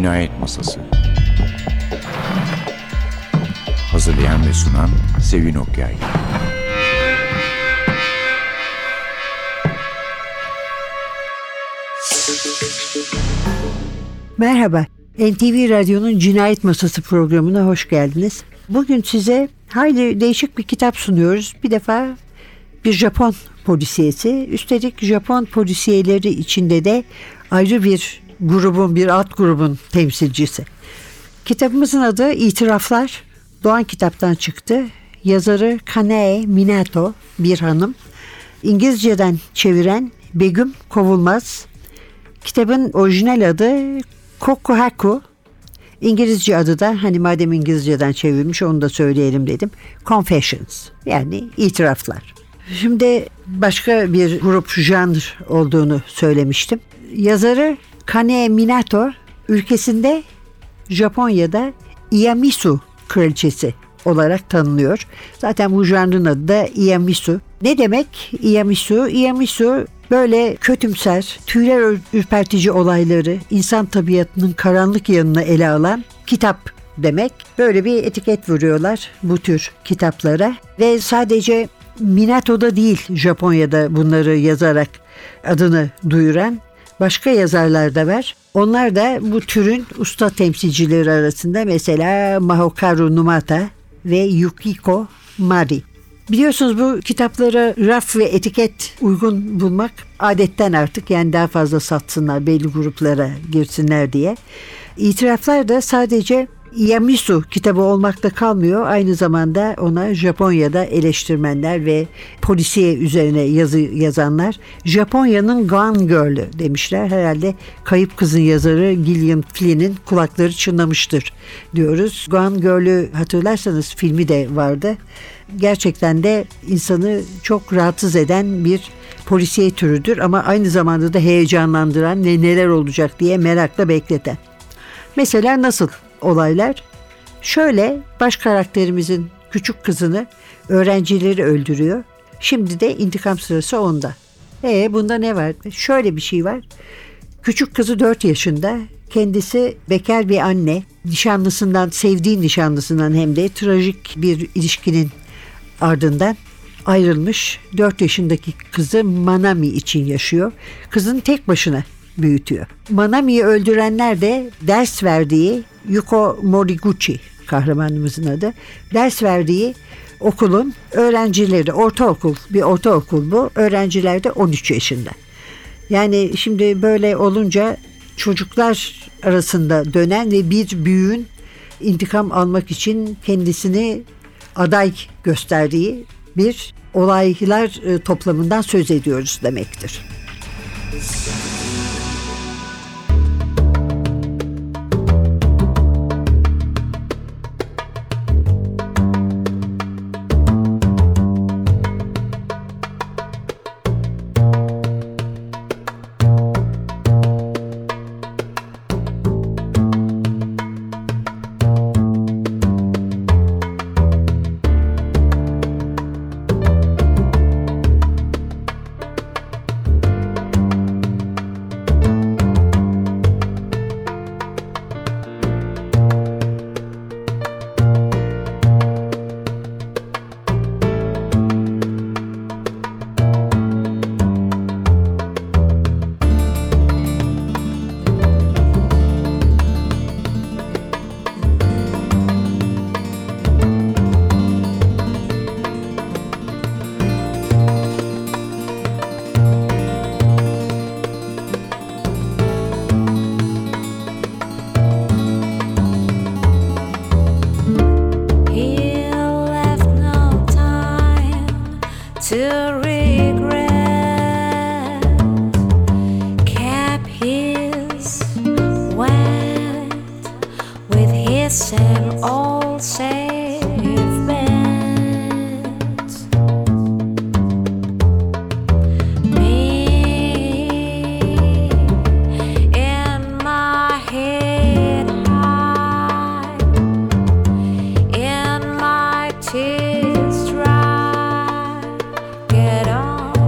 Cinayet Masası. Hazırlayan ve sunan Sevin Okyay. Merhaba, NTV Radyo'nun Cinayet Masası programına hoş geldiniz. Bugün size hayli değişik bir kitap sunuyoruz. Bir defa bir Japon polisiyesi, üstelik Japon polisiyeleri içinde de ayrı bir grubun, bir alt grubun temsilcisi. Kitabımızın adı İtiraflar. Doğan Kitap'tan çıktı. Yazarı Kane Minato, bir hanım. İngilizceden çeviren Begüm Kovulmaz. Kitabın orijinal adı Kokuhaku. İngilizce adı da, hani madem İngilizceden çevirmiş onu da söyleyelim dedim, Confessions, yani itiraflar. Şimdi başka bir grup janr olduğunu söylemiştim. Yazarı Kane Minato ülkesinde Japonya'da Iyamisu kraliçesi olarak tanınıyor. Zaten bu janrın adı da Iyamisu. Ne demek Iyamisu? Iyamisu böyle kötümser, tüyler ürpertici olayları, insan tabiatının karanlık yanını ele alan kitap demek. Böyle bir etiket vuruyorlar bu tür kitaplara ve sadece Minato'da değil, Japonya'da bunları yazarak adını duyuran başka yazarlar da var. Onlar da bu türün usta temsilcileri arasında, mesela Mahokaru Numata ve Yukiko Mari. Biliyorsunuz bu kitaplara raf ve etiket uygun bulmak adetten artık, yani daha fazla satsınlar, belli gruplara girsinler diye. İtiraflar da sadece Iyamisu kitabı olmakta kalmıyor. Aynı zamanda ona Japonya'da eleştirmenler ve polisiye üzerine yazı yazanlar Japonya'nın Gone Girl'ü demişler. Herhalde Kayıp Kız'ın yazarı Gillian Flynn'in kulakları çınlamıştır diyoruz. Gone Girl'ü hatırlarsanız filmi de vardı. Gerçekten de insanı çok rahatsız eden bir polisiye türüdür ama aynı zamanda da heyecanlandıran ve neler olacak diye merakla bekleten. Mesela nasıl olaylar? Şöyle, baş karakterimizin küçük kızını öğrencileri öldürüyor. Şimdi de intikam sırası onda. Bunda ne var? Şöyle bir şey var. Küçük kızı 4 yaşında. Kendisi bekar bir anne. Sevdiği nişanlısından hem de trajik bir ilişkinin ardından ayrılmış. 4 yaşındaki kızı Manami için yaşıyor. Kızını tek başına büyütüyor. Manami'yi öldürenler de ders verdiği Yuko Moriguchi, kahramanımızın adı, ders verdiği okulun öğrencileri, bir ortaokul bu. Öğrenciler de 13 yaşında. Yani şimdi böyle olunca çocuklar arasında dönen ve bir büyüğün intikam almak için kendisini aday gösterdiği bir olaylar toplamından söz ediyoruz demektir. Tears dry, get on.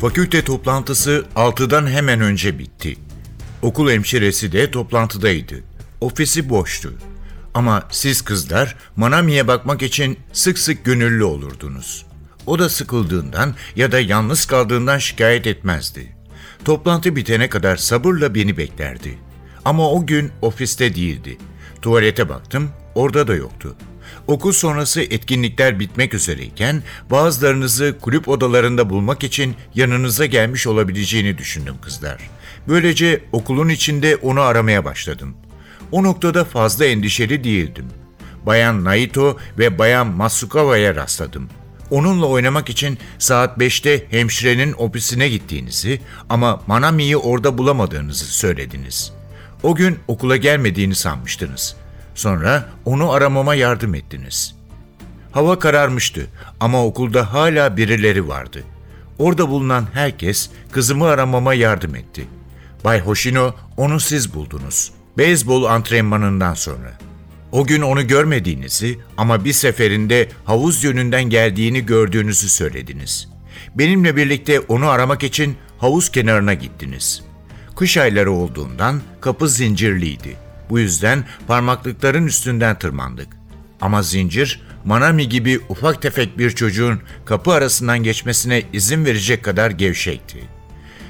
Fakülte toplantısı 6'dan hemen önce bitti. Okul hemşiresi de toplantıdaydı. Ofisi boştu. Ama siz kızlar Manami'ye bakmak için sık sık gönüllü olurdunuz. O da sıkıldığından ya da yalnız kaldığından şikayet etmezdi. Toplantı bitene kadar sabırla beni beklerdi. Ama o gün ofiste değildi. Tuvalete baktım, orada da yoktu. Okul sonrası etkinlikler bitmek üzereyken bazılarınızı kulüp odalarında bulmak için yanınıza gelmiş olabileceğini düşündüm kızlar. Böylece okulun içinde onu aramaya başladım. O noktada fazla endişeli değildim. Bayan Naito ve Bayan Masukawa'ya rastladım. Onunla oynamak için saat 5'te hemşirenin ofisine gittiğinizi ama Manami'yi orada bulamadığınızı söylediniz. O gün okula gelmediğini sanmıştınız. Sonra onu aramama yardım ettiniz. Hava kararmıştı ama okulda hala birileri vardı. Orada bulunan herkes kızımı aramama yardım etti. Bay Hoshino, onu siz buldunuz. Beyzbol antrenmanından sonra. O gün onu görmediğinizi ama bir seferinde havuz yönünden geldiğini gördüğünüzü söylediniz. Benimle birlikte onu aramak için havuz kenarına gittiniz. Kış ayları olduğundan kapı zincirliydi. Bu yüzden parmaklıkların üstünden tırmandık. Ama zincir, Manami gibi ufak tefek bir çocuğun kapı arasından geçmesine izin verecek kadar gevşekti.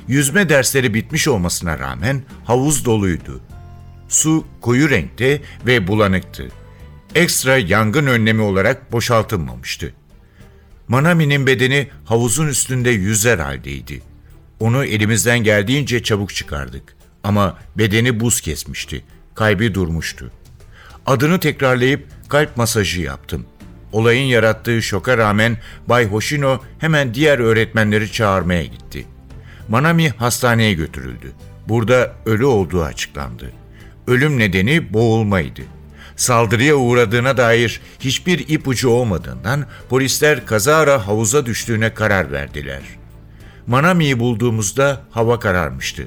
Yüzme dersleri bitmiş olmasına rağmen havuz doluydu. Su koyu renkte ve bulanıktı. Ekstra yangın önlemi olarak boşaltılmamıştı. Manami'nin bedeni havuzun üstünde yüzer haldeydi. Onu elimizden geldiğince çabuk çıkardık. Ama bedeni buz kesmişti. Kalbi durmuştu. Adını tekrarlayıp kalp masajı yaptım. Olayın yarattığı şoka rağmen Bay Hoshino hemen diğer öğretmenleri çağırmaya gitti. Manami hastaneye götürüldü. Burada ölü olduğu açıklandı. Ölüm nedeni boğulmaydı. Saldırıya uğradığına dair hiçbir ipucu olmadığından polisler kazara havuza düştüğüne karar verdiler. Manami'yi bulduğumuzda hava kararmıştı.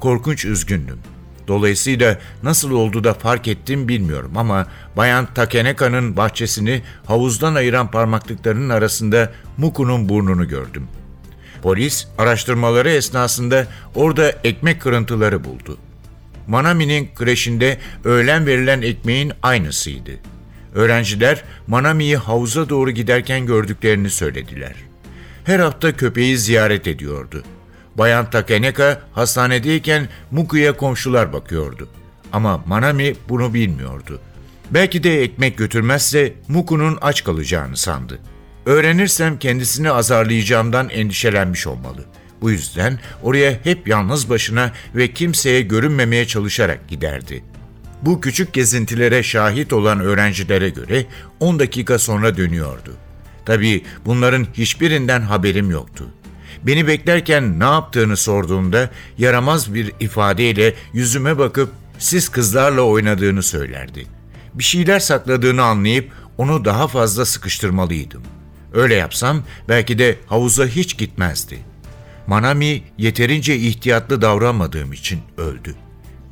Korkunç üzgündüm. Dolayısıyla nasıl oldu da fark ettim bilmiyorum ama Bayan Takeneka'nın bahçesini havuzdan ayıran parmaklıklarının arasında Muku'nun burnunu gördüm. Polis araştırmaları esnasında orada ekmek kırıntıları buldu. Manami'nin kreşinde öğlen verilen ekmeğin aynısıydı. Öğrenciler Manami'yi havuza doğru giderken gördüklerini söylediler. Her hafta köpeği ziyaret ediyordu. Bayan Takeneka hastanedeyken Muku'ya komşular bakıyordu. Ama Manami bunu bilmiyordu. Belki de ekmek götürmezse Muku'nun aç kalacağını sandı. Öğrenirsem kendisini azarlayacağımdan endişelenmiş olmalı. Bu yüzden oraya hep yalnız başına ve kimseye görünmemeye çalışarak giderdi. Bu küçük gezintilere şahit olan öğrencilere göre 10 dakika sonra dönüyordu. Tabii bunların hiçbirinden haberim yoktu. Beni beklerken ne yaptığını sorduğumda yaramaz bir ifadeyle yüzüme bakıp siz kızlarla oynadığını söylerdi. Bir şeyler sakladığını anlayıp onu daha fazla sıkıştırmalıydım. Öyle yapsam belki de havuza hiç gitmezdi. Manami yeterince ihtiyatlı davranmadığım için öldü.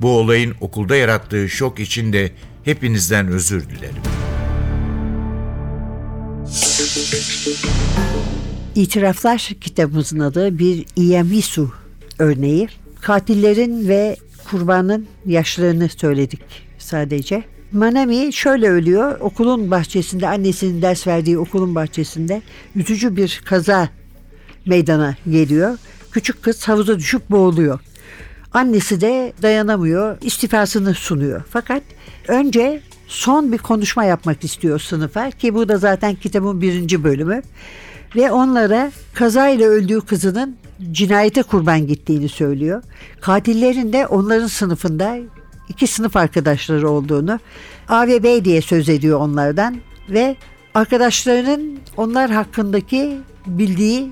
Bu olayın okulda yarattığı şok için de hepinizden özür dilerim. İtiraflar kitabımızın adı bir Iyamisu örneği. Katillerin ve kurbanın yaşlarını söyledik sadece. Manami şöyle ölüyor. Okulun bahçesinde, annesinin ders verdiği okulun bahçesinde üzücü bir kaza meydana geliyor. Küçük kız havuza düşüp boğuluyor. Annesi de dayanamıyor, istifasını sunuyor. Fakat önce son bir konuşma yapmak istiyor sınıfa ki bu da zaten kitabın 1. bölümü. Ve onlara kazayla öldüğü kızının cinayete kurban gittiğini söylüyor. Katillerin de onların sınıfında 2 sınıf arkadaşları olduğunu, A ve B diye söz ediyor onlardan ve arkadaşlarının onlar hakkındaki bildiği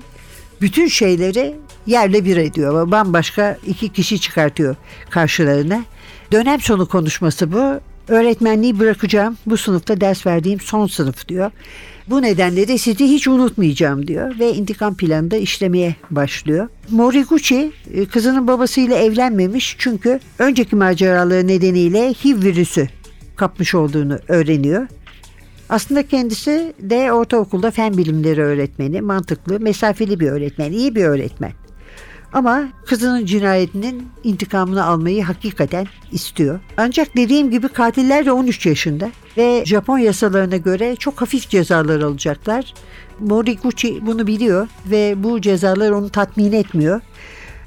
bütün şeyleri yerle bir ediyor. Bambaşka 2 kişi çıkartıyor karşılarına. Dönem sonu konuşması bu. Öğretmenliği bırakacağım, bu sınıfta ders verdiğim son sınıf diyor. Bu nedenle de sizi hiç unutmayacağım diyor ve intikam planı da işlemeye başlıyor. Moriguchi kızının babasıyla evlenmemiş çünkü önceki maceraları nedeniyle HIV virüsü kapmış olduğunu öğreniyor. Aslında kendisi de ortaokulda fen bilimleri öğretmeni, mantıklı, mesafeli bir öğretmen, iyi bir öğretmen. Ama kızının cinayetinin intikamını almayı hakikaten istiyor. Ancak dediğim gibi katiller de 13 yaşında ve Japon yasalarına göre çok hafif cezalar alacaklar. Moriguchi bunu biliyor ve bu cezalar onu tatmin etmiyor.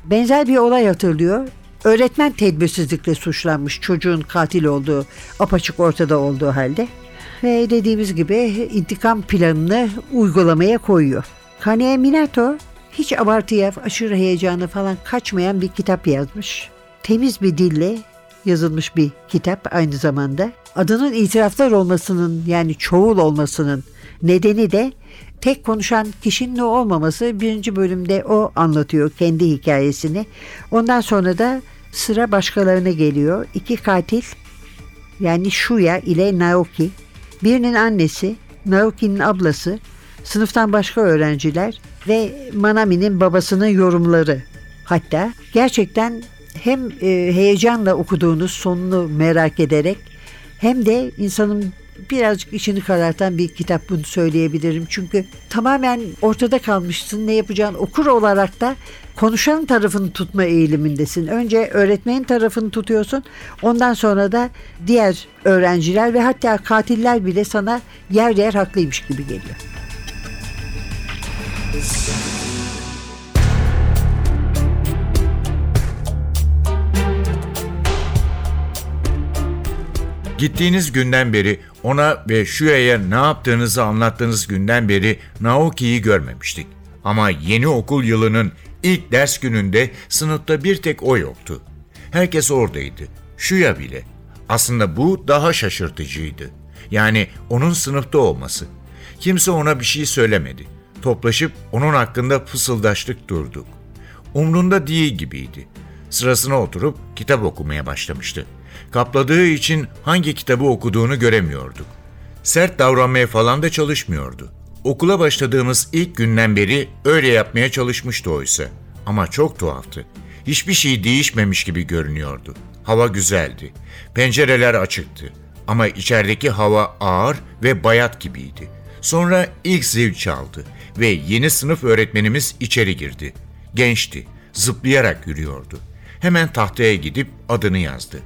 Benzer bir olay hatırlıyor. Öğretmen tedbirsizlikle suçlanmış, çocuğun katil olduğu apaçık ortada olduğu halde. Ve dediğimiz gibi intikam planını uygulamaya koyuyor. Kane Minato hiç abartıya, aşırı heyecana falan kaçmayan bir kitap yazmış. Temiz bir dille yazılmış bir kitap aynı zamanda. Adının itiraflar olmasının, yani çoğul olmasının nedeni de tek konuşan kişinin o olmaması. 1. bölümde o anlatıyor kendi hikayesini. Ondan sonra da sıra başkalarına geliyor. 2 katil, yani Shuya ile Naoki. Birinin annesi, Naoki'nin ablası, sınıftan başka öğrenciler ve Manami'nin babasının yorumları. Hatta gerçekten hem heyecanla okuduğunuz sonunu merak ederek hem de insanın birazcık içini karartan bir kitap, bunu söyleyebilirim. Çünkü tamamen ortada kalmışsın, ne yapacağını. Okur olarak da konuşan tarafını tutma eğilimindesin. Önce öğretmenin tarafını tutuyorsun, ondan sonra da diğer öğrenciler ve hatta katiller bile sana yer yer haklıymış gibi geliyor. Gittiğiniz günden beri, ona ve Shuya'ya ne yaptığınızı anlattığınız günden beri Naoki'yi görmemiştik. Ama yeni okul yılının ilk ders gününde sınıfta bir tek o yoktu. Herkes oradaydı. Shuya bile. Aslında bu daha şaşırtıcıydı. Yani onun sınıfta olması. Kimse ona bir şey söylemedi. Toplaşıp onun hakkında fısıldaştık durduk. Umrunda değil gibiydi. Sırasına oturup kitap okumaya başlamıştı. Kapladığı için hangi kitabı okuduğunu göremiyorduk. Sert davranmaya falan da çalışmıyordu. Okula başladığımız ilk günden beri öyle yapmaya çalışmıştı oysa. Ama çok tuhaftı. Hiçbir şey değişmemiş gibi görünüyordu. Hava güzeldi. Pencereler açıktı. Ama içerideki hava ağır ve bayat gibiydi. Sonra ilk zil çaldı ve yeni sınıf öğretmenimiz içeri girdi. Gençti, zıplayarak yürüyordu. Hemen tahtaya gidip adını yazdı.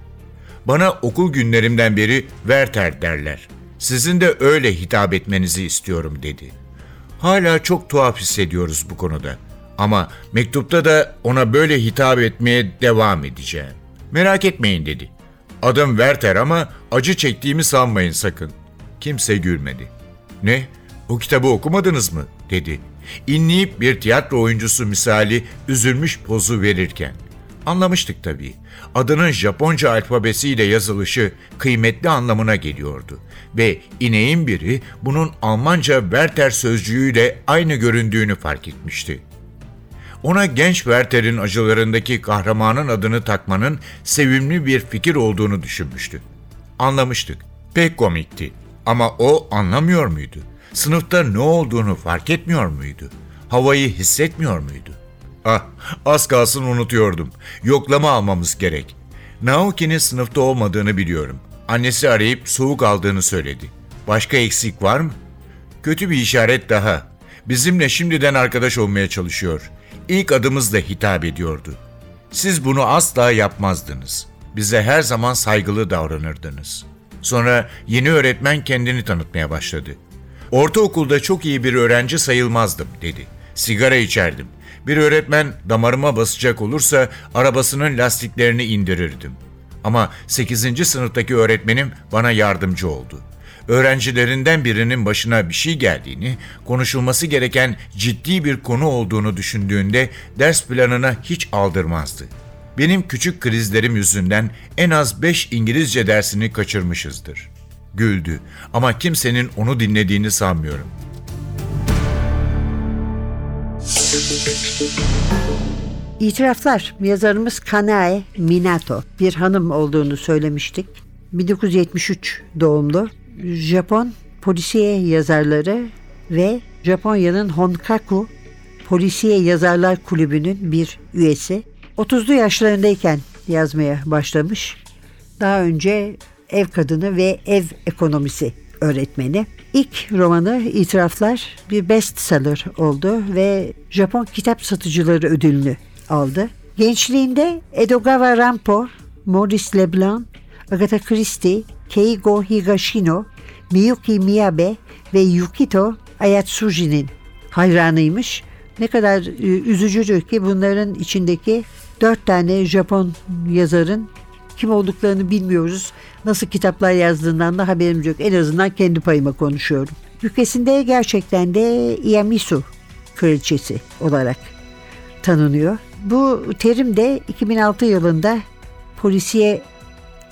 Bana okul günlerimden beri Werther derler. Sizin de öyle hitap etmenizi istiyorum dedi. Hala çok tuhaf hissediyoruz bu konuda. Ama mektupta da ona böyle hitap etmeye devam edeceğim. Merak etmeyin dedi. Adım Werther ama acı çektiğimi sanmayın sakın. Kimse gülmedi. Ne? O kitabı okumadınız mı? Dedi. İnleyip bir tiyatro oyuncusu misali üzülmüş pozu verirken. Anlamıştık tabii. Adının Japonca alfabesiyle yazılışı kıymetli anlamına geliyordu. Ve ineğin biri bunun Almanca Werther sözcüğüyle aynı göründüğünü fark etmişti. Ona genç Werther'in acılarındaki kahramanın adını takmanın sevimli bir fikir olduğunu düşünmüştü. Anlamıştık. Pek komikti. Ama o anlamıyor muydu? Sınıfta ne olduğunu fark etmiyor muydu? Havayı hissetmiyor muydu? Ah, az kalsın unutuyordum. Yoklama almamız gerek. Naoki'nin sınıfta olmadığını biliyorum. Annesi arayıp soğuk aldığını söyledi. Başka eksik var mı? Kötü bir işaret daha. Bizimle şimdiden arkadaş olmaya çalışıyor. İlk adımızla hitap ediyordu. Siz bunu asla yapmazdınız. Bize her zaman saygılı davranırdınız. Sonra yeni öğretmen kendini tanıtmaya başladı. Ortaokulda çok iyi bir öğrenci sayılmazdım dedi. Sigara içerdim. Bir öğretmen damarıma basacak olursa arabasının lastiklerini indirirdim. Ama 8. sınıftaki öğretmenim bana yardımcı oldu. Öğrencilerinden birinin başına bir şey geldiğini, konuşulması gereken ciddi bir konu olduğunu düşündüğünde ders planına hiç aldırmazdı. Benim küçük krizlerim yüzünden en az 5 İngilizce dersini kaçırmışızdır. Güldü ama kimsenin onu dinlediğini sanmıyorum. İtiraflar. Yazarımız Kane Minato, bir hanım olduğunu söylemiştik. 1973 doğumlu. Japon polisiye yazarları ve Japonya'nın Honkaku Polisiye Yazarlar Kulübü'nün bir üyesi. 30'lu yaşlarındayken yazmaya başlamış. Daha önce ev kadını ve ev ekonomisi öğretmeni. İlk romanı İtiraflar bir bestseller oldu ve Japon Kitap Satıcıları ödülünü aldı. Gençliğinde Edogawa Rampo, Maurice Leblanc, Agatha Christie, Keigo Higashino, Miyuki Miyabe ve Yukito Ayatsuji'nin hayranıymış. Ne kadar üzücüdür ki bunların içindeki 4 tane Japon yazarın kim olduklarını bilmiyoruz. Nasıl kitaplar yazdığından da haberim yok. En azından kendi payıma konuşuyorum. Ülkesinde gerçekten de Iyamisu kraliçesi olarak tanınıyor. Bu terim de 2006 yılında polisiye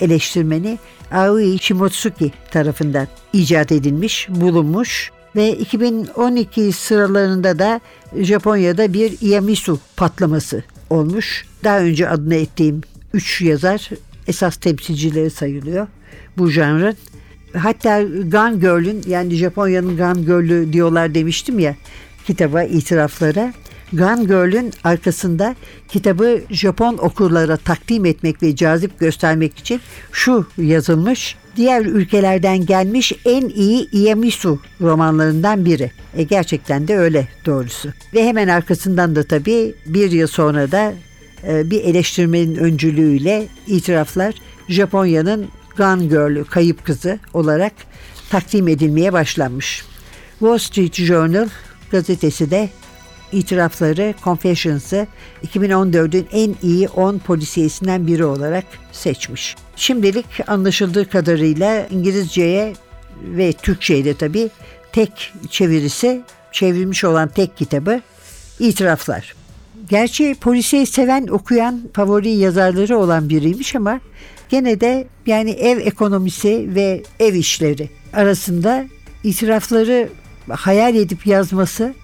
eleştirmeni Aoi Shimotsuki tarafından icat edilmiş, bulunmuş ve 2012 sıralarında da Japonya'da bir Iyamisu patlaması olmuş. Daha önce adını ettiğim 3 yazar esas temsilcileri sayılıyor bu janrın. Hatta Gun Girl'ün, yani Japonya'nın Gun Girl'ü diyorlar demiştim ya kitaba, itiraflara. Gun Girl'ün arkasında kitabı Japon okurlara takdim etmek ve cazip göstermek için şu yazılmış. Diğer ülkelerden gelmiş en iyi Iyamisu romanlarından biri. Gerçekten de öyle doğrusu. Ve hemen arkasından da tabii bir yıl sonra da bir eleştirmenin öncülüğüyle itiraflar Japonya'nın Gun Girl'ü, kayıp kızı olarak takdim edilmeye başlanmış. Wall Street Journal gazetesi de İtirafları, Confessions'ı 2014'ün en iyi 10 polisiyesinden biri olarak seçmiş. Şimdilik anlaşıldığı kadarıyla İngilizceye ve Türkçe'ye de tabii tek çevirisi, çevrilmiş olan tek kitabı İtiraflar. Gerçi polisiye seven, okuyan, favori yazarları olan biriymiş ama gene de yani ev ekonomisi ve ev işleri arasında itirafları hayal edip yazması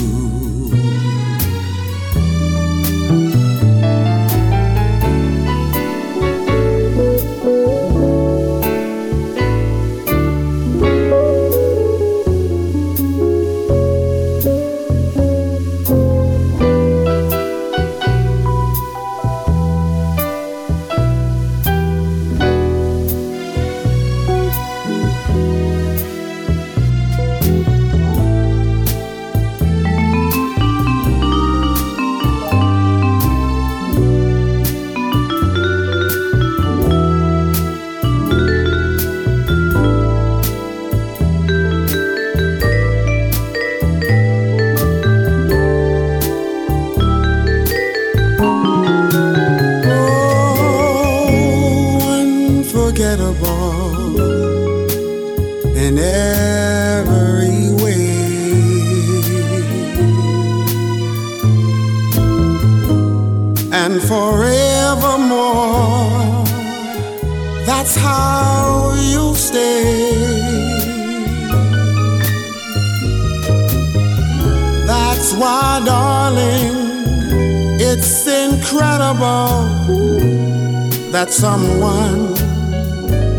That someone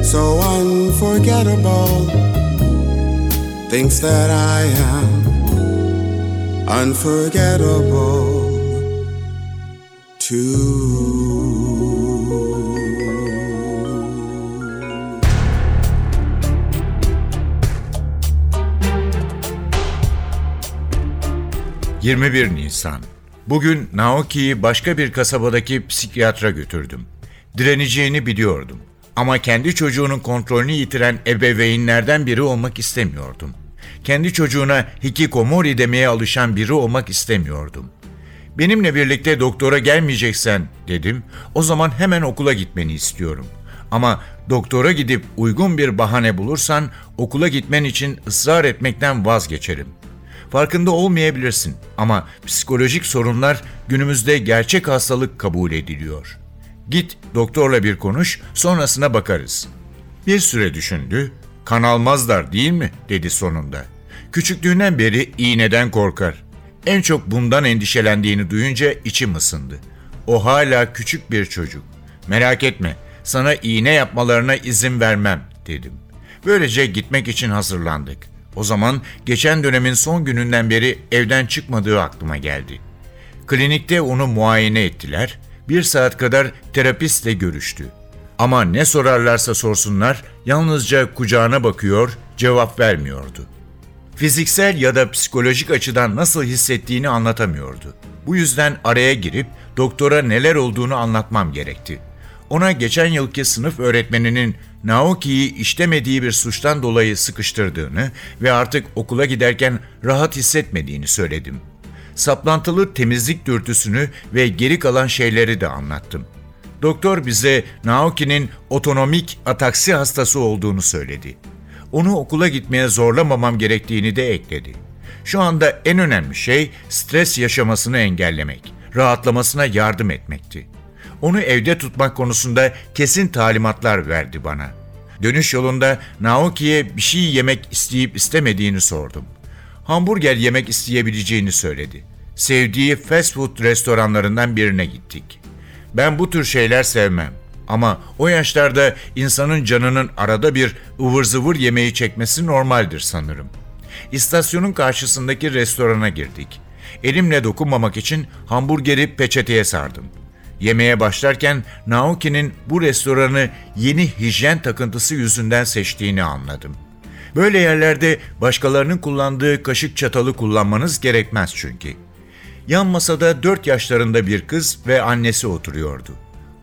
so unforgettable thinks that I am unforgettable too. ...21 Nisan. Bugün Naoki'yi başka bir kasabadaki psikiyatra götürdüm. Direneceğini biliyordum. Ama kendi çocuğunun kontrolünü yitiren ebeveynlerden biri olmak istemiyordum. Kendi çocuğuna hikikomori demeye alışan biri olmak istemiyordum. Benimle birlikte doktora gelmeyeceksen dedim, o zaman hemen okula gitmeni istiyorum. Ama doktora gidip uygun bir bahane bulursan okula gitmen için ısrar etmekten vazgeçerim. Farkında olmayabilirsin ama psikolojik sorunlar günümüzde gerçek hastalık kabul ediliyor. Git doktorla bir konuş, sonrasına bakarız. Bir süre düşündü. Kan almazlar değil mi? Dedi sonunda. Küçüklüğünden beri iğneden korkar. En çok bundan endişelendiğini duyunca içim ısındı. O hala küçük bir çocuk. Merak etme, sana iğne yapmalarına izin vermem dedim. Böylece gitmek için hazırlandık. O zaman geçen dönemin son gününden beri evden çıkmadığı aklıma geldi. Klinikte onu muayene ettiler. Bir saat kadar terapistle görüştü. Ama ne sorarlarsa sorsunlar, yalnızca kucağına bakıyor, cevap vermiyordu. Fiziksel ya da psikolojik açıdan nasıl hissettiğini anlatamıyordu. Bu yüzden araya girip doktora neler olduğunu anlatmam gerekti. Ona geçen yılki sınıf öğretmeninin Naoki'yi işlemediği bir suçtan dolayı sıkıştırdığını ve artık okula giderken rahat hissetmediğini söyledim. Saplantılı temizlik dürtüsünü ve geri kalan şeyleri de anlattım. Doktor bize Naoki'nin otonomik ataksi hastası olduğunu söyledi. Onu okula gitmeye zorlamamam gerektiğini de ekledi. Şu anda en önemli şey stres yaşamasını engellemek, rahatlamasına yardım etmekti. Onu evde tutmak konusunda kesin talimatlar verdi bana. Dönüş yolunda Naoki'ye bir şey yemek isteyip istemediğini sordum. hamburger yemek isteyebileceğini söyledi. Sevdiği fast food restoranlarından birine gittik. Ben bu tür şeyler sevmem. Ama o yaşlarda insanın canının arada bir ıvır zıvır yemeği çekmesi normaldir sanırım. İstasyonun karşısındaki restorana girdik. Elimle dokunmamak için hamburgeri peçeteye sardım. Yemeğe başlarken Naoki'nin bu restoranı yeni hijyen takıntısı yüzünden seçtiğini anladım. Böyle yerlerde başkalarının kullandığı kaşık çatalı kullanmanız gerekmez çünkü. Yan masada 4 yaşlarında bir kız ve annesi oturuyordu.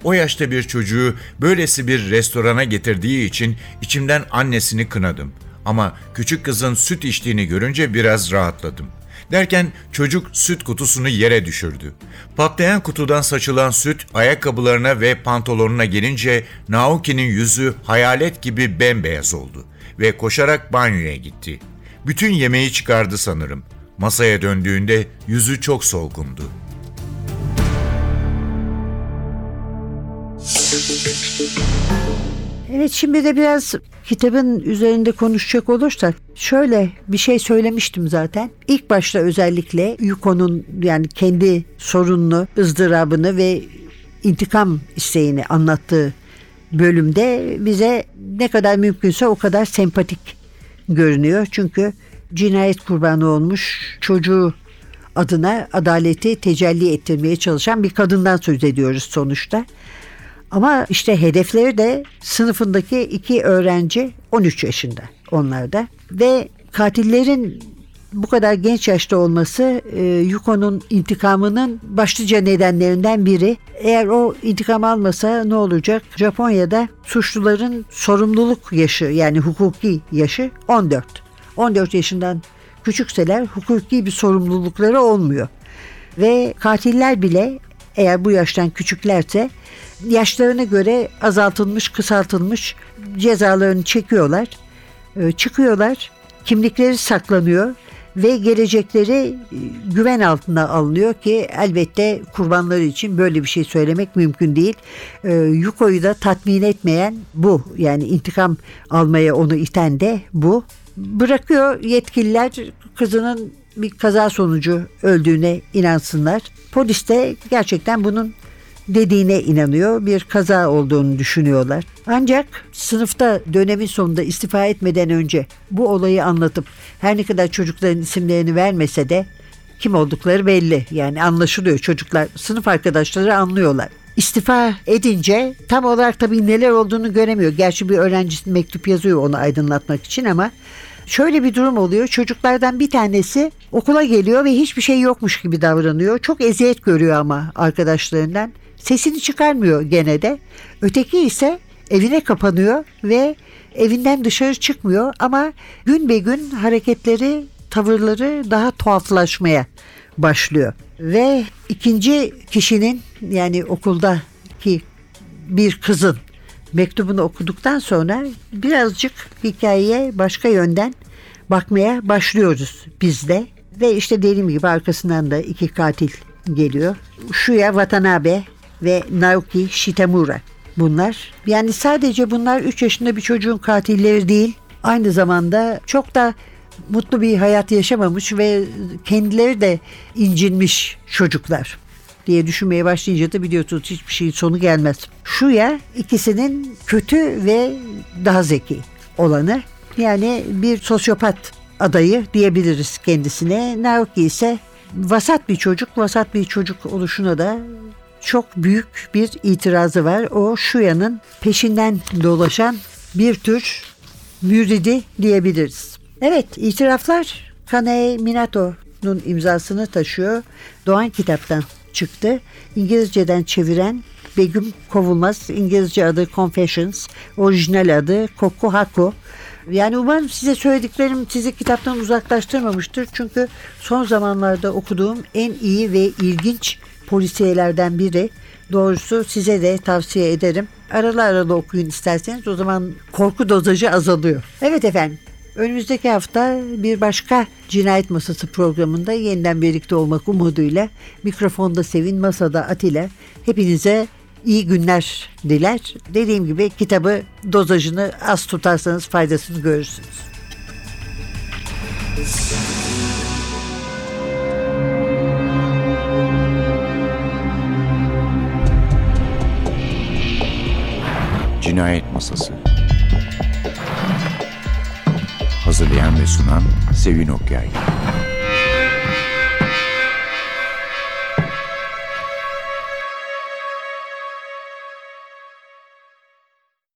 O yaşta bir çocuğu böylesi bir restorana getirdiği için içimden annesini kınadım. Ama küçük kızın süt içtiğini görünce biraz rahatladım. Derken çocuk süt kutusunu yere düşürdü. Patlayan kutudan saçılan süt ayakkabılarına ve pantolonuna gelince Naoki'nin yüzü hayalet gibi bembeyaz oldu ve koşarak banyoya gitti. Bütün yemeği çıkardı sanırım. Masaya döndüğünde yüzü çok solgundu. Evet, şimdi de biraz kitabın üzerinde konuşacak olursak şöyle bir şey söylemiştim zaten. İlk başta özellikle Yuko'nun yani kendi sorununu, ızdırabını ve intikam isteğini anlattığı bölümde bize ne kadar mümkünse o kadar sempatik görünüyor. Çünkü cinayet kurbanı olmuş çocuğu adına adaleti tecelli ettirmeye çalışan bir kadından söz ediyoruz sonuçta. Ama işte hedefleri de sınıfındaki 2 öğrenci, 13 yaşında onlar da. Ve katillerin bu kadar genç yaşta olması Yuko'nun intikamının başlıca nedenlerinden biri. Eğer o intikam almasa ne olacak? Japonya'da suçluların sorumluluk yaşı yani hukuki yaşı 14. 14 yaşından küçükseler hukuki bir sorumlulukları olmuyor. Ve katiller bile eğer bu yaştan küçüklerse yaşlarına göre azaltılmış, kısaltılmış cezalarını çekiyorlar. Çıkıyorlar, kimlikleri saklanıyor ve gelecekleri güven altına alınıyor ki elbette kurbanları için böyle bir şey söylemek mümkün değil. Yuko'yu da tatmin etmeyen bu. Yani intikam almaya onu iten de bu. Bırakıyor yetkililer kızının bir kaza sonucu öldüğüne inansınlar. Polis de gerçekten bunun dediğine inanıyor. Bir kaza olduğunu düşünüyorlar. Ancak sınıfta dönemin sonunda istifa etmeden önce bu olayı anlatıp her ne kadar çocukların isimlerini vermese de kim oldukları belli. Yani anlaşılıyor, çocuklar, sınıf arkadaşları anlıyorlar. İstifa edince tam olarak tabii neler olduğunu göremiyor. Gerçi bir öğrencisi mektup yazıyor onu aydınlatmak için ama şöyle bir durum oluyor. Çocuklardan bir tanesi okula geliyor ve hiçbir şey yokmuş gibi davranıyor. Çok eziyet görüyor ama arkadaşlarından. Sesini çıkarmıyor gene de. Öteki ise evine kapanıyor ve evinden dışarı çıkmıyor ama gün be gün hareketleri, tavırları daha tuhaflaşmaya başlıyor. Ve ikinci kişinin yani okuldaki bir kızın mektubunu okuduktan sonra birazcık hikayeye başka yönden bakmaya başlıyoruz biz de. Ve işte dediğim gibi arkasından da 2 katil geliyor. Shuya Watanabe ve Naoki Shitamura bunlar. Yani sadece bunlar 3 yaşında bir çocuğun katilleri değil. Aynı zamanda çok da mutlu bir hayat yaşamamış ve kendileri de incinmiş çocuklar diye düşünmeye başlayınca da biliyorsunuz hiçbir şeyin sonu gelmez. Shuya ikisinin kötü ve daha zeki olanı. Yani bir sosyopat adayı diyebiliriz kendisine. Naoki ise vasat bir çocuk. Vasat bir çocuk oluşuna da çok büyük bir itirazı var. O Shuya'nın peşinden dolaşan bir tür müridi diyebiliriz. Evet, itiraflar Kane Minato'nun imzasını taşıyor. Doğan kitaptan çıktı. İngilizceden çeviren Begüm Kovulmaz. İngilizce adı Confessions. Orijinal adı Kokuhaku. Yani umarım size söylediklerim sizi kitaptan uzaklaştırmamıştır. Çünkü son zamanlarda okuduğum en iyi ve ilginç polisiyelerden biri. Doğrusu size de tavsiye ederim. Aralı aralı okuyun isterseniz. O zaman korku dozajı azalıyor. Evet efendim. Önümüzdeki hafta bir başka Cinayet Masası programında yeniden birlikte olmak umuduyla mikrofonda Sevin, masada Atilla. Hepinize iyi günler diler. Dediğim gibi kitabı dozajını az tutarsanız faydasını görürsünüz. Cinayet Masası. Hazırlayan ve sunan Sevin Okyay.